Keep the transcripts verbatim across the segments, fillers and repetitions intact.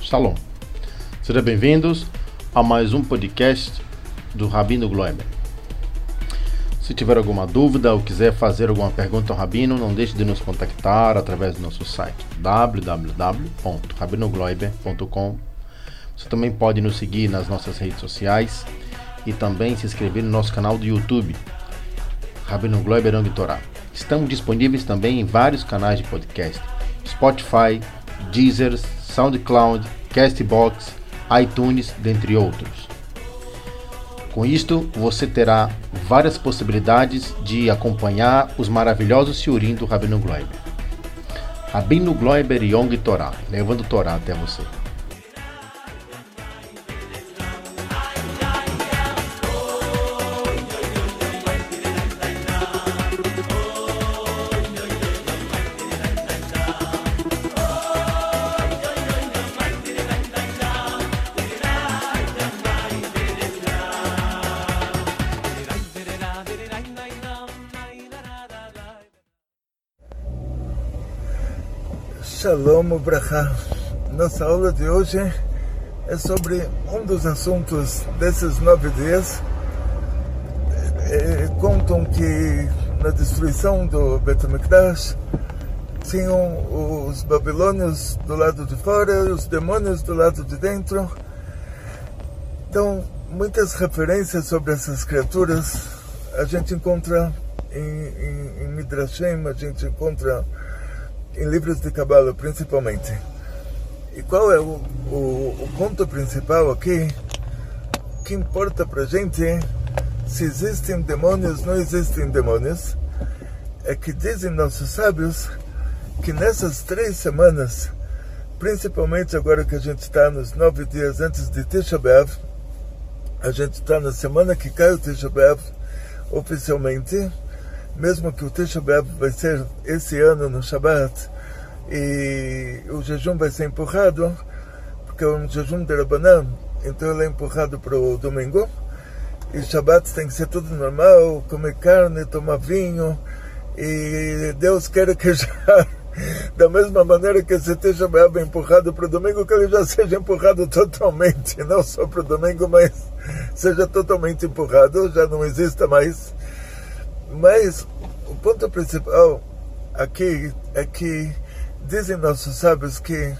Shalom. Sejam bem-vindos a mais um podcast do Rabino Gloiber. Se tiver alguma dúvida ou quiser fazer alguma pergunta ao Rabino, não deixe de nos contactar através do nosso site w w w ponto rabino gloiber ponto com. Você também pode nos seguir nas nossas redes sociais e também se inscrever no nosso canal do YouTube, Rabino Gloiber Ang Torá. Estamos disponíveis também em vários canais de podcast: Spotify, Deezer, SoundCloud, Castbox, iTunes, dentre outros. Com isto, você terá várias possibilidades de acompanhar os maravilhosos shiurim do Rabino Gloiber. Rabino Gloiber Ang Torá, levando Torá até você. Shalom Brachá. Nossa aula de hoje é sobre um dos assuntos desses nove dias. Contam que na destruição do Beit HaMikdash tinham os babilônios do lado de fora e os demônios do lado de dentro. Então, muitas referências sobre essas criaturas a gente encontra em, em, em Midrashim, a gente encontra em livros de Cabala, principalmente. E qual é o, o, o ponto principal aqui? O que importa pra gente, se existem demônios ou não existem demônios, é que dizem nossos sábios que nessas três semanas, principalmente agora que a gente está nos nove dias antes de Tisha B'Av, a gente está na semana que cai o Tisha B'Av oficialmente, mesmo que o Tisha B'Av vai ser esse ano no Shabbat e o jejum vai ser empurrado, porque é um jejum de Rabanã, então ele é empurrado para o domingo, e Shabbat tem que ser tudo normal, comer carne, tomar vinho, e Deus quer que já, da mesma maneira que esse Tisha B'Av é empurrado para o domingo, que ele já seja empurrado totalmente, não só para o domingo, mas seja totalmente empurrado, já não exista mais. Mas o ponto principal aqui é que dizem nossos sábios que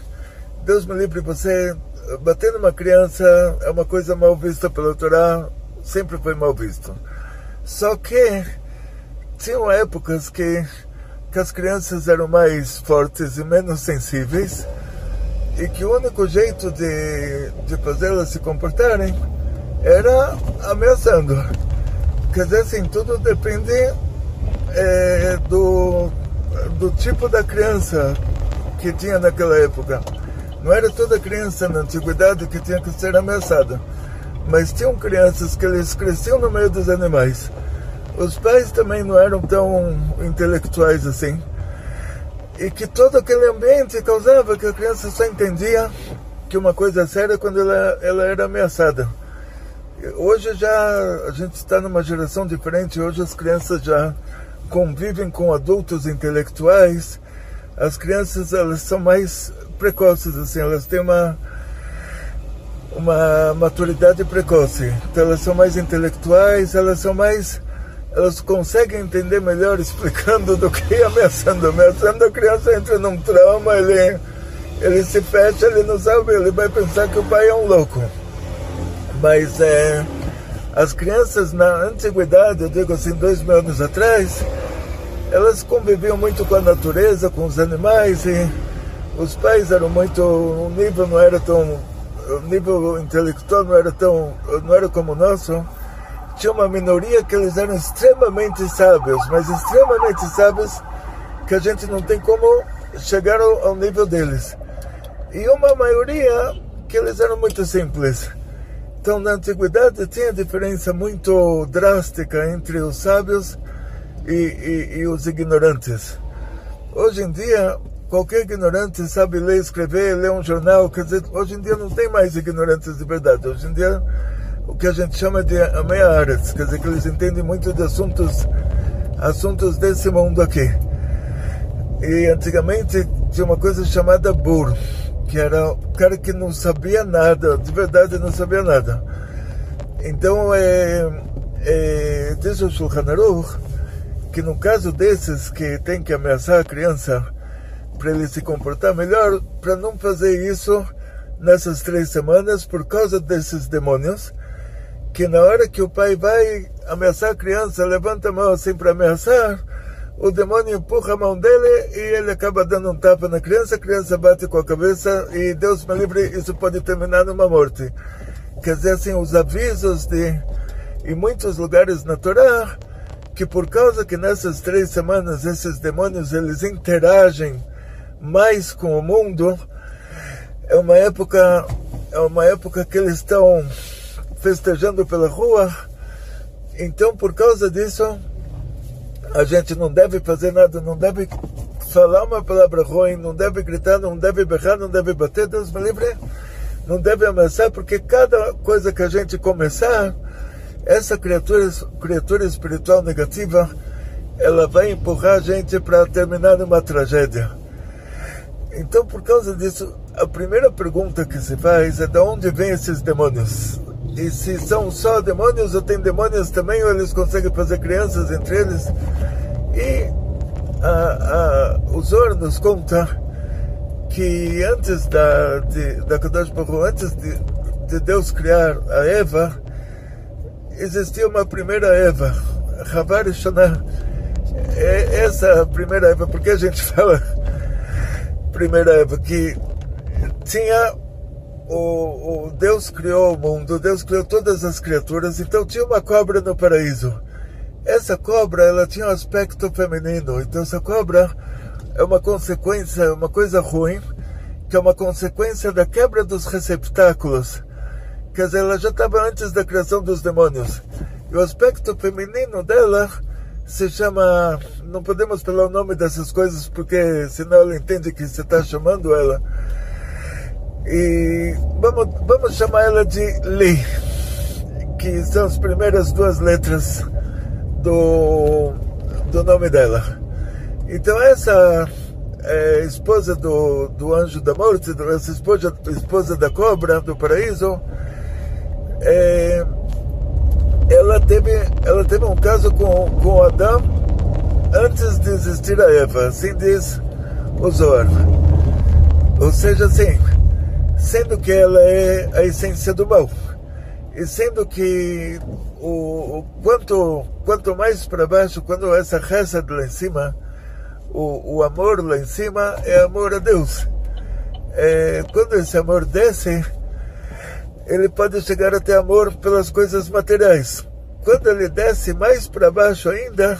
Deus me livre, você bater numa criança é uma coisa mal vista pela Torá, sempre foi mal visto. Só que tinham épocas que, que as crianças eram mais fortes e menos sensíveis, e que o único jeito de, de fazê-las se comportarem era ameaçando. Quer dizer, assim, tudo depende é, do, do tipo da criança que tinha naquela época. Não era toda criança na antiguidade que tinha que ser ameaçada, mas tinham crianças que eles cresciam no meio dos animais. Os pais também não eram tão intelectuais assim, e que todo aquele ambiente causava que a criança só entendia que uma coisa é séria quando ela, ela era ameaçada. Hoje já a gente está numa geração diferente, hoje as crianças já convivem com adultos intelectuais, as crianças elas são mais precoces, assim, elas têm uma, uma maturidade precoce, então elas são mais intelectuais, elas são mais, elas conseguem entender melhor explicando do que ameaçando, ameaçando a criança entra num trauma, ele, ele se fecha, ele não sabe, ele vai pensar que o pai é um louco. Mas é, as crianças na antiguidade, eu digo assim, dois mil anos atrás, elas conviviam muito com a natureza, com os animais, e os pais eram muito, o nível não era tão, o nível intelectual não era tão, não era como o nosso. Tinha uma minoria que eles eram extremamente sábios, mas extremamente sábios que a gente não tem como chegar ao, ao nível deles. E uma maioria que eles eram muito simples. Então, na antiguidade tinha diferença muito drástica entre os sábios e, e, e os ignorantes. Hoje em dia, qualquer ignorante sabe ler, escrever, ler um jornal. Quer dizer, hoje em dia não tem mais ignorantes de verdade. Hoje em dia, o que a gente chama de amei-haaretz, quer dizer, que eles entendem muito de assuntos, assuntos desse mundo aqui. E antigamente tinha uma coisa chamada bur, que era o cara que não sabia nada, de verdade não sabia nada. Então, é, é, diz o Shulchan Aruch, que no caso desses que tem que ameaçar a criança para ele se comportar melhor, para não fazer isso nessas três semanas, por causa desses demônios, que na hora que o pai vai ameaçar a criança, levanta a mão assim para ameaçar, o demônio empurra a mão dele e ele acaba dando um tapa na criança, a criança bate com a cabeça e, Deus me livre, isso pode terminar numa morte. Quer dizer, assim, os avisos de, em muitos lugares na Torá, que por causa que nessas três semanas esses demônios eles interagem mais com o mundo, é uma época, é uma época que eles estão festejando pela rua. Então, por causa disso, a gente não deve fazer nada, não deve falar uma palavra ruim, não deve gritar, não deve berrar, não deve bater, Deus me livre, não deve ameaçar, porque cada coisa que a gente começar, essa criatura, criatura espiritual negativa, ela vai empurrar a gente para terminar numa tragédia. Então, por causa disso, a primeira pergunta que se faz é de onde vêm esses demônios? E se são só demônios ou tem demônios também, ou eles conseguem fazer crianças entre eles? E a, a, o Zohar nos conta que antes da, de, da Kadosh Baruch Hu, antes de, de Deus criar a Eva, existia uma primeira Eva, Havari. É essa primeira Eva, porque a gente fala primeira Eva, que tinha... O, o Deus criou o mundo, Deus criou todas as criaturas, então tinha uma cobra no paraíso. Essa cobra, ela tinha um aspecto feminino, então essa cobra é uma consequência, uma coisa ruim, que é uma consequência da quebra dos receptáculos. Quer dizer, ela já estava antes da criação dos demônios. E o aspecto feminino dela se chama... Não podemos falar o nome dessas coisas, porque senão ela entende que você está chamando ela. E vamos, vamos chamar ela de Li, que são as primeiras duas letras do, do nome dela. Então essa é, esposa do, do anjo da morte, essa esposa, esposa da cobra do paraíso, é, ela, teve, ela teve um caso com, com Adão antes de existir a Eva, assim diz o Zohar. Ou seja, assim... Sendo que ela é a essência do mal. E sendo que o, o quanto, quanto mais para baixo, quando essa chesed lá em cima, o, o amor lá em cima é amor a Deus. É, quando esse amor desce, ele pode chegar até amor pelas coisas materiais. Quando ele desce mais para baixo ainda,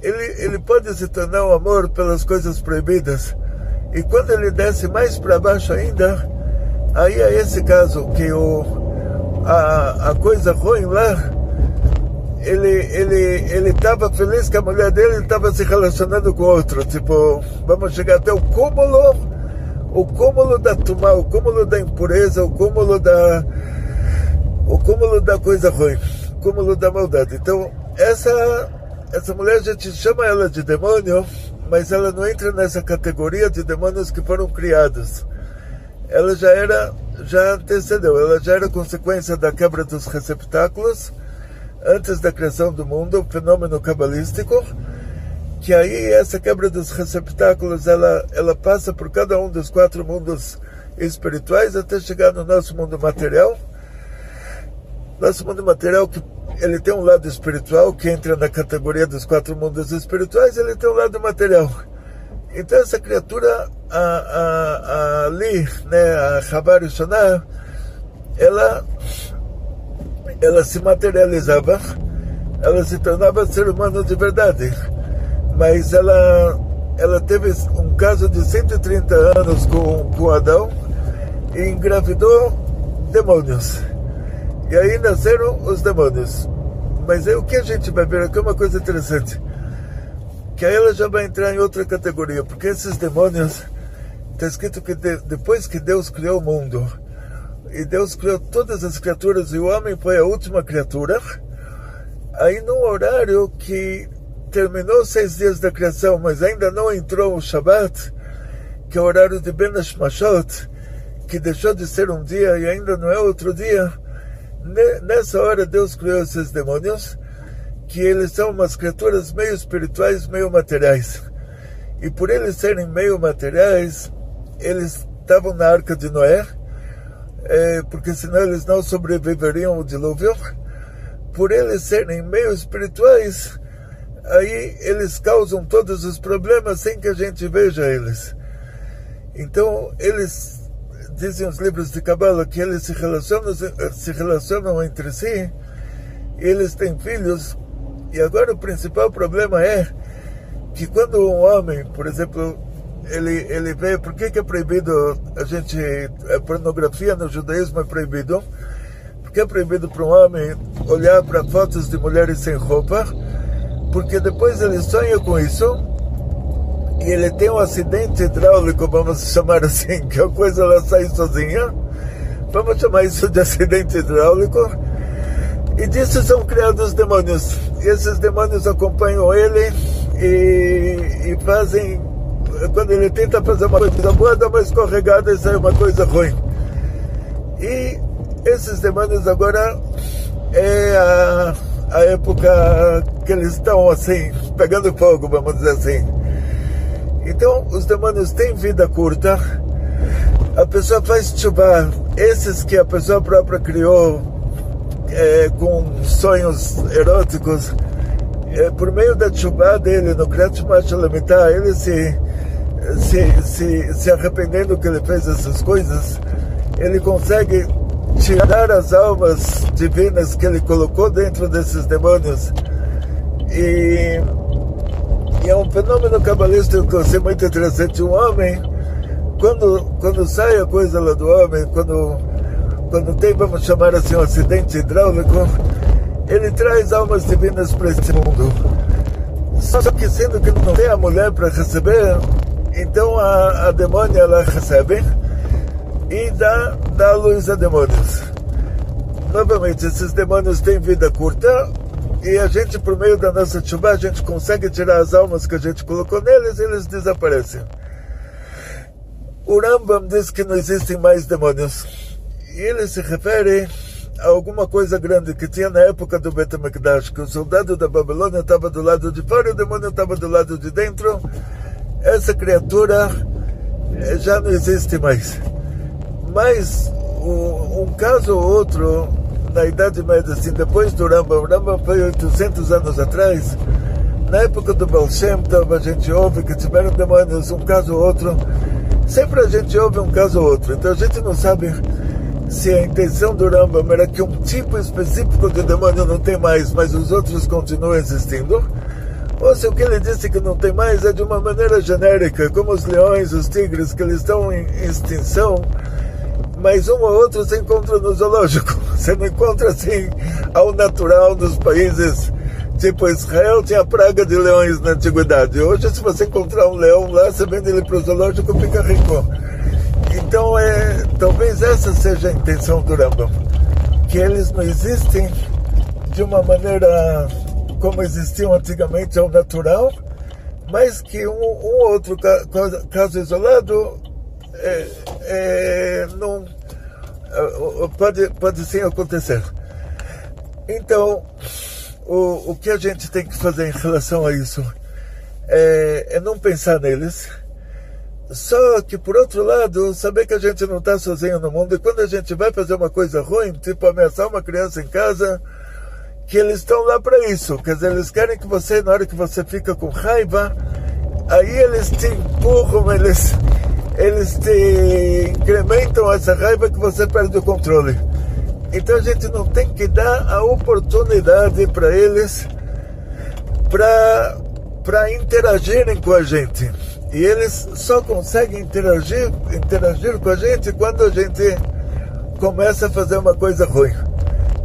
ele, ele pode se tornar um amor pelas coisas proibidas. E quando ele desce mais para baixo ainda, aí é esse caso que o, a, a coisa ruim lá, ele ele ele estava feliz que a mulher dele estava se relacionando com outro. Tipo, vamos chegar até o cúmulo, o cúmulo da tumá, o cúmulo da impureza, o cúmulo da, o cúmulo da coisa ruim, o cúmulo da maldade. Então, essa, essa mulher, a gente chama ela de demônio, mas ela não entra nessa categoria de demônios que foram criados. Ela já era, já antecedeu, ela já era consequência da quebra dos receptáculos, antes da criação do mundo, um fenômeno cabalístico, que aí essa quebra dos receptáculos, ela, ela passa por cada um dos quatro mundos espirituais, até chegar no nosso mundo material. Nosso mundo material, que ele tem um lado espiritual, que entra na categoria dos quatro mundos espirituais, ele tem um lado material. Então essa criatura, a, a, a Li, né, a Havari Shoná, ela, ela se materializava, ela se tornava ser humano de verdade. Mas ela, ela teve um caso de cento e trinta anos com, com Adão e engravidou demônios. E aí nasceram os demônios. Mas aí o que a gente vai ver aqui é uma coisa interessante, que aí ela já vai entrar em outra categoria, porque esses demônios, está escrito que de, depois que Deus criou o mundo, e Deus criou todas as criaturas, e o homem foi a última criatura, aí num horário que terminou seis dias da criação, mas ainda não entrou o Shabbat, que é o horário de Ben Hashmashot, que deixou de ser um dia e ainda não é outro dia, nessa hora Deus criou esses demônios, que eles são umas criaturas meio espirituais, meio materiais. E por eles serem meio materiais, eles estavam na Arca de Noé, é, porque senão eles não sobreviveriam ao dilúvio. Por eles serem meio espirituais, aí eles causam todos os problemas sem que a gente veja eles. Então, eles... dizem os livros de Cabala que eles se relacionam, se relacionam entre si, e eles têm filhos. E agora o principal problema é que quando um homem, por exemplo, ele, ele vê, por que que é proibido a gente, a pornografia no judaísmo é proibido? Porque é proibido para um homem olhar para fotos de mulheres sem roupa, porque depois ele sonha com isso, e ele tem um acidente hidráulico, vamos chamar assim, que a coisa ela sai sozinha, vamos chamar isso de acidente hidráulico, e disso são criados demônios, e esses demônios acompanham ele e, e fazem, quando ele tenta fazer uma coisa boa, dá uma escorregada e sai uma coisa ruim. E esses demônios agora é a, a época que eles estão assim, pegando fogo, vamos dizer assim. Então, os demônios têm vida curta, a pessoa faz tshuvá, esses que a pessoa própria criou é, com sonhos eróticos, é, por meio da tshuvá dele, no Kriyat Shema, ele se, se, se, se arrependendo que ele fez essas coisas, ele consegue tirar as almas divinas que ele colocou dentro desses demônios. E... E é um fenômeno cabalístico que eu sei muito interessante. Um homem, quando, quando sai a coisa lá do homem, quando, quando tem, vamos chamar assim, um acidente hidráulico, ele traz almas divinas para esse mundo. Só que sendo que não tem a mulher para receber, então a, a demônia ela recebe e dá, dá luz a demônios. Novamente, esses demônios têm vida curta, e a gente, por meio da nossa tshuvá, a gente consegue tirar as almas que a gente colocou neles e eles desaparecem. O Rambam diz que não existem mais demônios. E ele se refere a alguma coisa grande que tinha na época do Beit HaMikdash, que o soldado da Babilônia estava do lado de fora e o demônio estava do lado de dentro. Essa criatura já não existe mais. Mas um caso ou outro... na Idade Média, assim, depois do Rambam, o Rambam foi oitocentos anos atrás, na época do Baal Shem Tov, a gente ouve que tiveram demônios, um caso ou outro, sempre a gente ouve um caso ou outro, então a gente não sabe se a intenção do Rambam era que um tipo específico de demônio não tem mais, mas os outros continuam existindo, ou se o que ele disse que não tem mais é de uma maneira genérica, como os leões, os tigres, que eles estão em extinção, mas um ou outro se encontra no zoológico. Você não encontra assim ao natural nos países. Tipo, Israel tinha praga de leões na antiguidade. Hoje, se você encontrar um leão lá, você vende ele para o zoológico, fica rico. Então, é, talvez essa seja a intenção do Rambam. Que eles não existem de uma maneira como existiam antigamente ao natural, mas que um ou outro caso, caso isolado... É, é, não, pode, pode sim acontecer. Então, o, o que a gente tem que fazer em relação a isso é, é não pensar neles. Só que, por outro lado, saber que a gente não está sozinho no mundo. E quando a gente vai fazer uma coisa ruim, tipo ameaçar uma criança em casa, que eles estão lá para isso. Quer dizer, eles querem que você, na hora que você fica com raiva, aí eles te empurram, eles... eles te incrementam essa raiva que você perde o controle. Então a gente não tem que dar a oportunidade para eles para para interagirem com a gente. E eles só conseguem interagir, interagir com a gente quando a gente começa a fazer uma coisa ruim.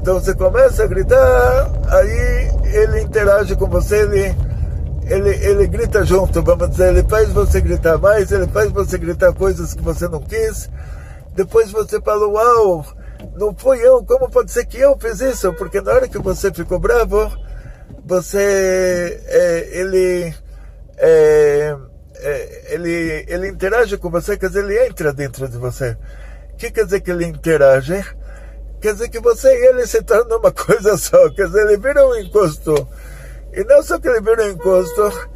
Então você começa a gritar, aí ele interage com você, ele, ele, ele grita junto, vamos dizer, ele faz você gritar mais, ele faz você gritar coisas que você não quis. Depois você fala, uau, não fui eu, como pode ser que eu fiz isso? Porque na hora que você ficou bravo, você, é, ele, é, é, ele, ele interage com você, quer dizer, ele entra dentro de você. O que quer dizer que ele interage? Quer dizer que você e ele se tornam uma coisa só, quer dizer, ele vira um encosto. E não só que ele vira um encosto,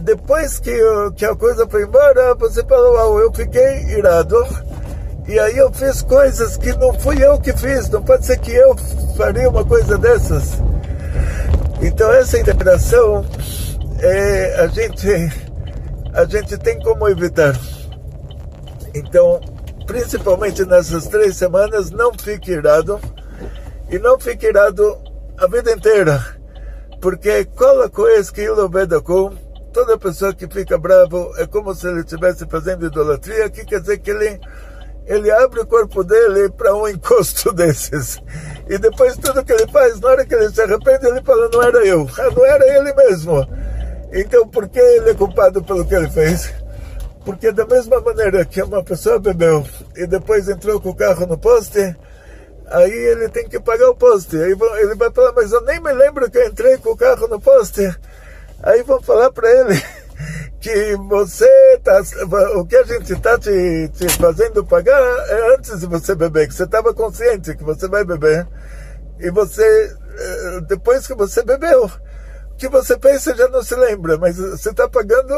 depois que, eu, que a coisa foi embora, você falou, uau, eu fiquei irado. E aí eu fiz coisas que não fui eu que fiz, não pode ser que eu faria uma coisa dessas. Então essa interação, é, a, gente, a gente tem como evitar. Então, principalmente nessas três semanas, não fique irado. E não fique irado a vida inteira. Porque cola coisa que ele obeda com, toda pessoa que fica bravo é como se ele estivesse fazendo idolatria, que quer dizer que ele... ele abre o corpo dele para um encosto desses. E depois tudo que ele faz, na hora que ele se arrepende, ele fala, não era eu, não era ele mesmo. Então por que ele é culpado pelo que ele fez? Porque da mesma maneira que uma pessoa bebeu e depois entrou com o carro no poste, aí ele tem que pagar o poste. Aí ele vai falar, mas eu nem me lembro que eu entrei com o carro no poste. Aí vão falar para ele... que você tá, o que a gente está te, te fazendo pagar é antes de você beber, que você estava consciente que você vai beber, e você, depois que você bebeu, o que você fez você já não se lembra, mas você está pagando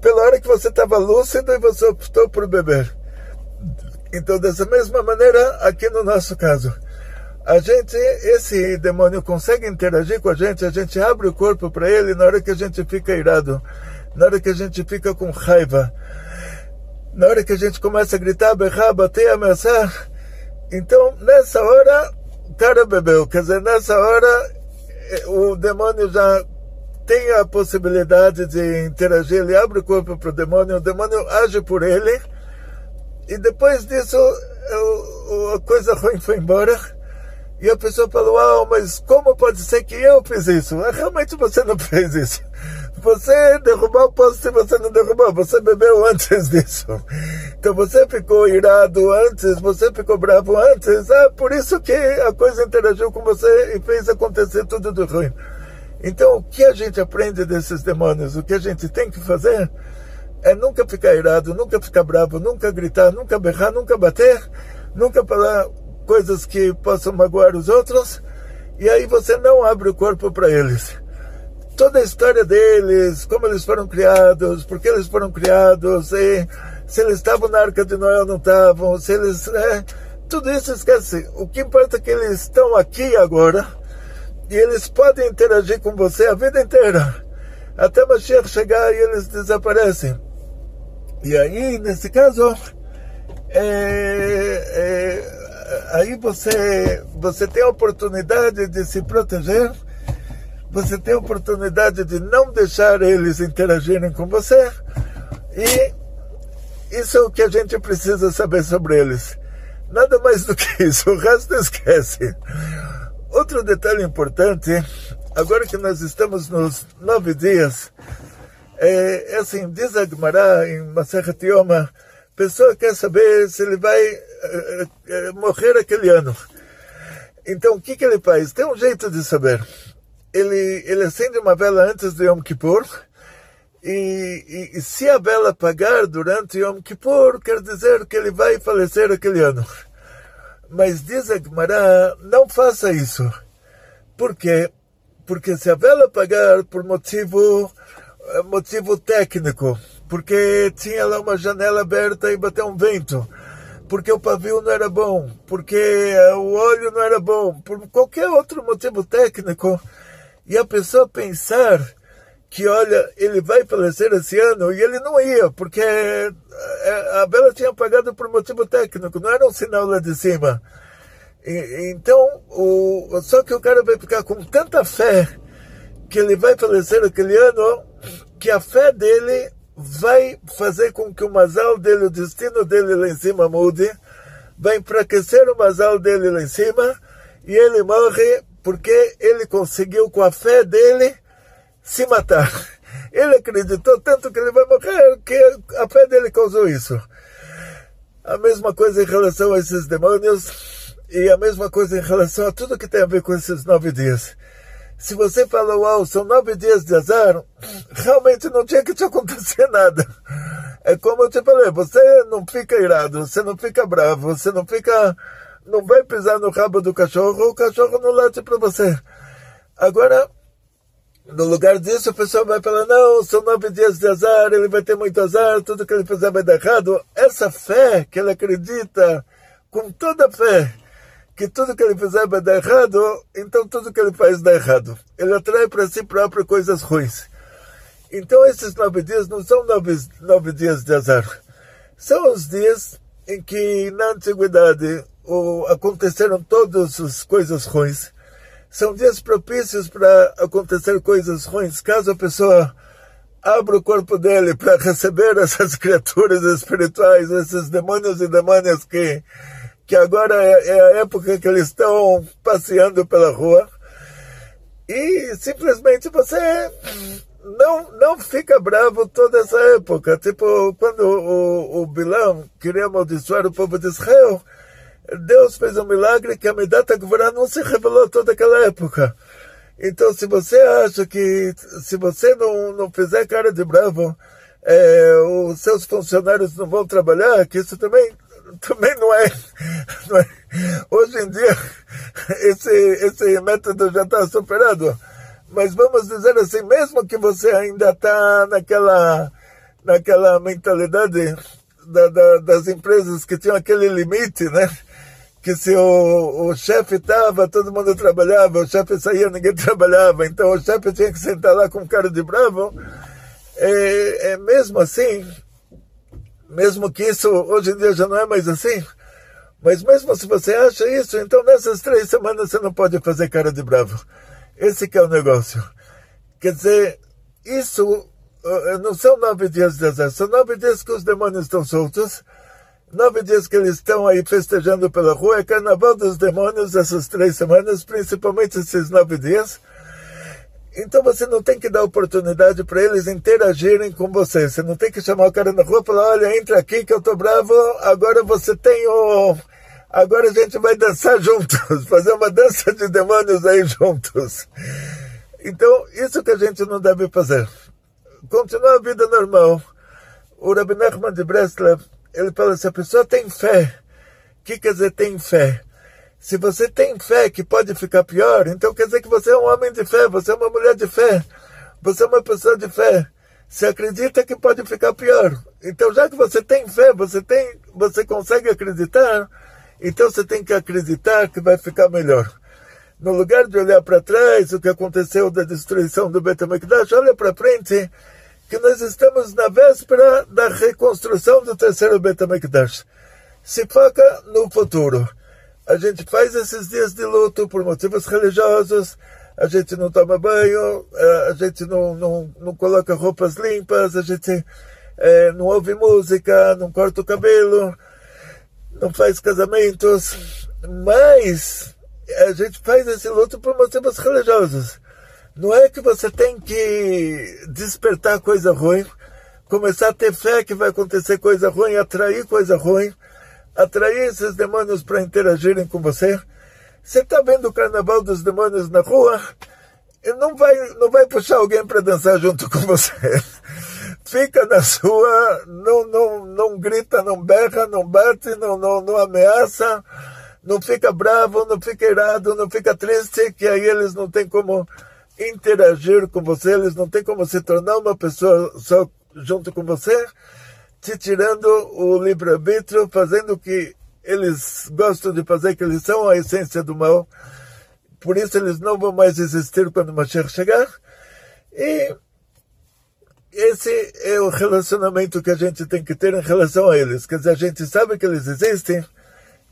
pela hora que você estava lúcido e você optou por beber. Então, dessa mesma maneira, aqui no nosso caso, a gente, esse demônio consegue interagir com a gente, a gente abre o corpo para ele na hora que a gente fica irado, na hora que a gente fica com raiva, na hora que a gente começa a gritar, berrar, bater, ameaçar. Então, nessa hora, o cara bebeu. Quer dizer, nessa hora, o demônio já tem a possibilidade de interagir. Ele abre o corpo para o demônio, o demônio age por ele. E depois disso, a coisa ruim foi embora. E a pessoa falou, ah, mas como pode ser que eu fiz isso? Realmente você não fez isso. Você derrubar o poste, você não derrubou, você bebeu antes disso. Então você ficou irado antes, você ficou bravo antes. Ah, por isso que a coisa interagiu com você e fez acontecer tudo do ruim. Então o que a gente aprende desses demônios? O que a gente tem que fazer é nunca ficar irado, nunca ficar bravo, nunca gritar, nunca berrar, nunca bater, nunca falar coisas que possam magoar os outros. E aí você não abre o corpo para eles. Toda a história deles, como eles foram criados, por que eles foram criados, e se eles estavam na Arca de Noé ou não estavam, se eles... É, tudo isso esquece. O que importa é que eles estão aqui agora e eles podem interagir com você a vida inteira. Até Mashiach chegar e eles desaparecem. E aí, nesse caso, é, é, aí você, você tem a oportunidade de se proteger. Você tem a oportunidade de não deixar eles interagirem com você. E isso é o que a gente precisa saber sobre eles. Nada mais do que isso, o resto esquece. Outro detalhe importante, agora que nós estamos nos nove dias, é, é assim, diz Agmará em Maserrat Yoma, a pessoa quer saber se ele vai é, é, morrer aquele ano. Então o que, que ele faz? Tem um jeito de saber. Ele, ele acende uma vela antes do Yom Kippur e, e, e se a vela apagar durante Yom Kippur, quer dizer que ele vai falecer aquele ano. Mas diz a Guimarã, não faça isso. Por quê? Porque se a vela apagar por motivo, motivo técnico, porque tinha lá uma janela aberta e bateu um vento, porque o pavio não era bom, porque o óleo não era bom, por qualquer outro motivo técnico, e a pessoa pensar que, olha, ele vai falecer esse ano, e ele não ia, porque a vela tinha apagado por motivo técnico, não era um sinal lá de cima. E, então, o, só que o cara vai ficar com tanta fé que ele vai falecer aquele ano, que a fé dele vai fazer com que o mazal dele, o destino dele lá em cima mude, vai enfraquecer o mazal dele lá em cima, e ele morre porque ele conseguiu, com a fé dele, se matar. Ele acreditou tanto que ele vai morrer, que a fé dele causou isso. A mesma coisa em relação a esses demônios, e a mesma coisa em relação a tudo que tem a ver com esses nove dias. Se você fala, uau, são nove dias de azar, realmente não tinha que te acontecer nada. É como eu te falei, você não fica irado, você não fica bravo, você não fica... Não vai pisar no rabo do cachorro, o cachorro não late para você. Agora, no lugar disso, o pessoal vai falar, não, são nove dias de azar, ele vai ter muito azar, tudo que ele fizer vai dar errado. Essa fé que ele acredita, com toda a fé, que tudo que ele fizer vai dar errado, então tudo que ele faz dá errado. Ele atrai para si próprio coisas ruins. Então esses nove dias não são nove, nove dias de azar. São os dias em que, na antiguidade, O, aconteceram todas as coisas ruins. São dias propícios para acontecer coisas ruins, caso a pessoa abra o corpo dele para receber essas criaturas espirituais, esses demônios e demônias que, que agora é, é a época que eles estão passeando pela rua. E simplesmente você não, não fica bravo toda essa época. Tipo, quando o, o Bilam queria amaldiçoar o povo de Israel, Deus fez um milagre que a Midat HaGevorá não se revelou toda aquela época. Então, se você acha que, se você não, não fizer cara de bravo, é, os seus funcionários não vão trabalhar, que isso também, também não, é, não é... Hoje em dia, esse, esse método já está superado. Mas vamos dizer assim, mesmo que você ainda está naquela, naquela mentalidade da, da, das empresas que tinham aquele limite, né? Que se o, o chefe estava, todo mundo trabalhava, o chefe saía, ninguém trabalhava, então o chefe tinha que sentar lá com cara de bravo. É, é mesmo assim, mesmo que isso hoje em dia já não é mais assim, mas mesmo se você acha isso, então nessas três semanas você não pode fazer cara de bravo. Esse que é o negócio. Quer dizer, isso não são nove dias de azar, são nove dias que os demônios estão soltos, nove dias que eles estão aí festejando pela rua. É carnaval dos demônios essas três semanas, principalmente esses nove dias. Então você não tem que dar oportunidade para eles interagirem com você. Você não tem que chamar o cara na rua e falar, olha, entra aqui que eu tô bravo, agora você tem o... Agora a gente vai dançar juntos, fazer uma dança de demônios aí juntos. Então, isso que a gente não deve fazer. Continuar a vida normal. O Rabbi Nachman de Breslev, ele fala, se a pessoa tem fé, o que quer dizer tem fé? Se você tem fé que pode ficar pior, então quer dizer que você é um homem de fé, você é uma mulher de fé, você é uma pessoa de fé. Você acredita que pode ficar pior. Então já que você tem fé, você, tem, você consegue acreditar, então você tem que acreditar que vai ficar melhor. No lugar de olhar para trás, o que aconteceu da destruição do Beit HaMikdash, olha para frente, que nós estamos na véspera da reconstrução do terceiro Beit HaMikdash. Se foca no futuro. A gente faz esses dias de luto por motivos religiosos, a gente não toma banho, a gente não, não, não coloca roupas limpas, a gente é, não ouve música, não corta o cabelo, não faz casamentos, mas a gente faz esse luto por motivos religiosos. Não é que você tem que despertar coisa ruim, começar a ter fé que vai acontecer coisa ruim, atrair coisa ruim, atrair esses demônios para interagirem com você. Você está vendo o carnaval dos demônios na rua, e não vai, não vai puxar alguém para dançar junto com você. Fica na sua, não, não, não grita, não berra, não bate, não, não, não ameaça, não fica bravo, não fica irado, não fica triste, que aí eles não têm como interagir com você, eles não têm como se tornar uma pessoa só junto com você, te tirando o livre-arbítrio, fazendo o que eles gostam de fazer, que eles são a essência do mal. Por isso eles não vão mais existir quando o Mashiach chegar. E esse é o relacionamento que a gente tem que ter em relação a eles. Quer dizer, a gente sabe que eles existem,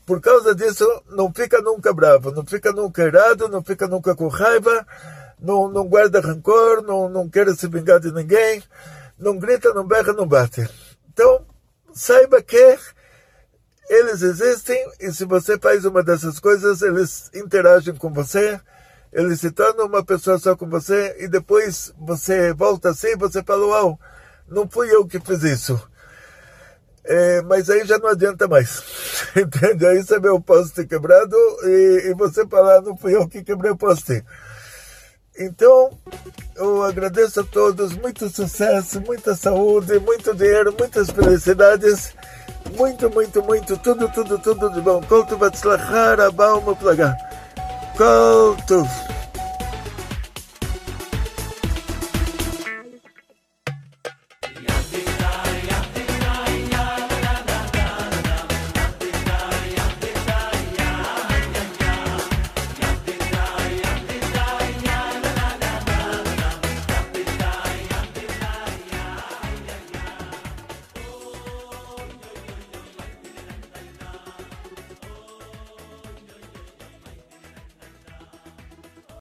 por causa disso não fica nunca bravo, não fica nunca irado, não fica nunca com raiva, Não, não guarda rancor, não, não quer se vingar de ninguém, não grita, não berra, não bate. Então, saiba que eles existem, e se você faz uma dessas coisas, eles interagem com você, eles se tornam uma pessoa só com você, e depois você volta assim e você fala, uau, não fui eu que fiz isso. É, mas aí já não adianta mais, entende? Aí você vê o poste quebrado e, e você fala, não fui eu que quebrei o poste. Então, eu agradeço a todos, muito sucesso, muita saúde, muito dinheiro, muitas felicidades, muito, muito, muito, tudo, tudo, tudo de bom. Kol tov, atzlacha rabá u'muflagá. Kol tov.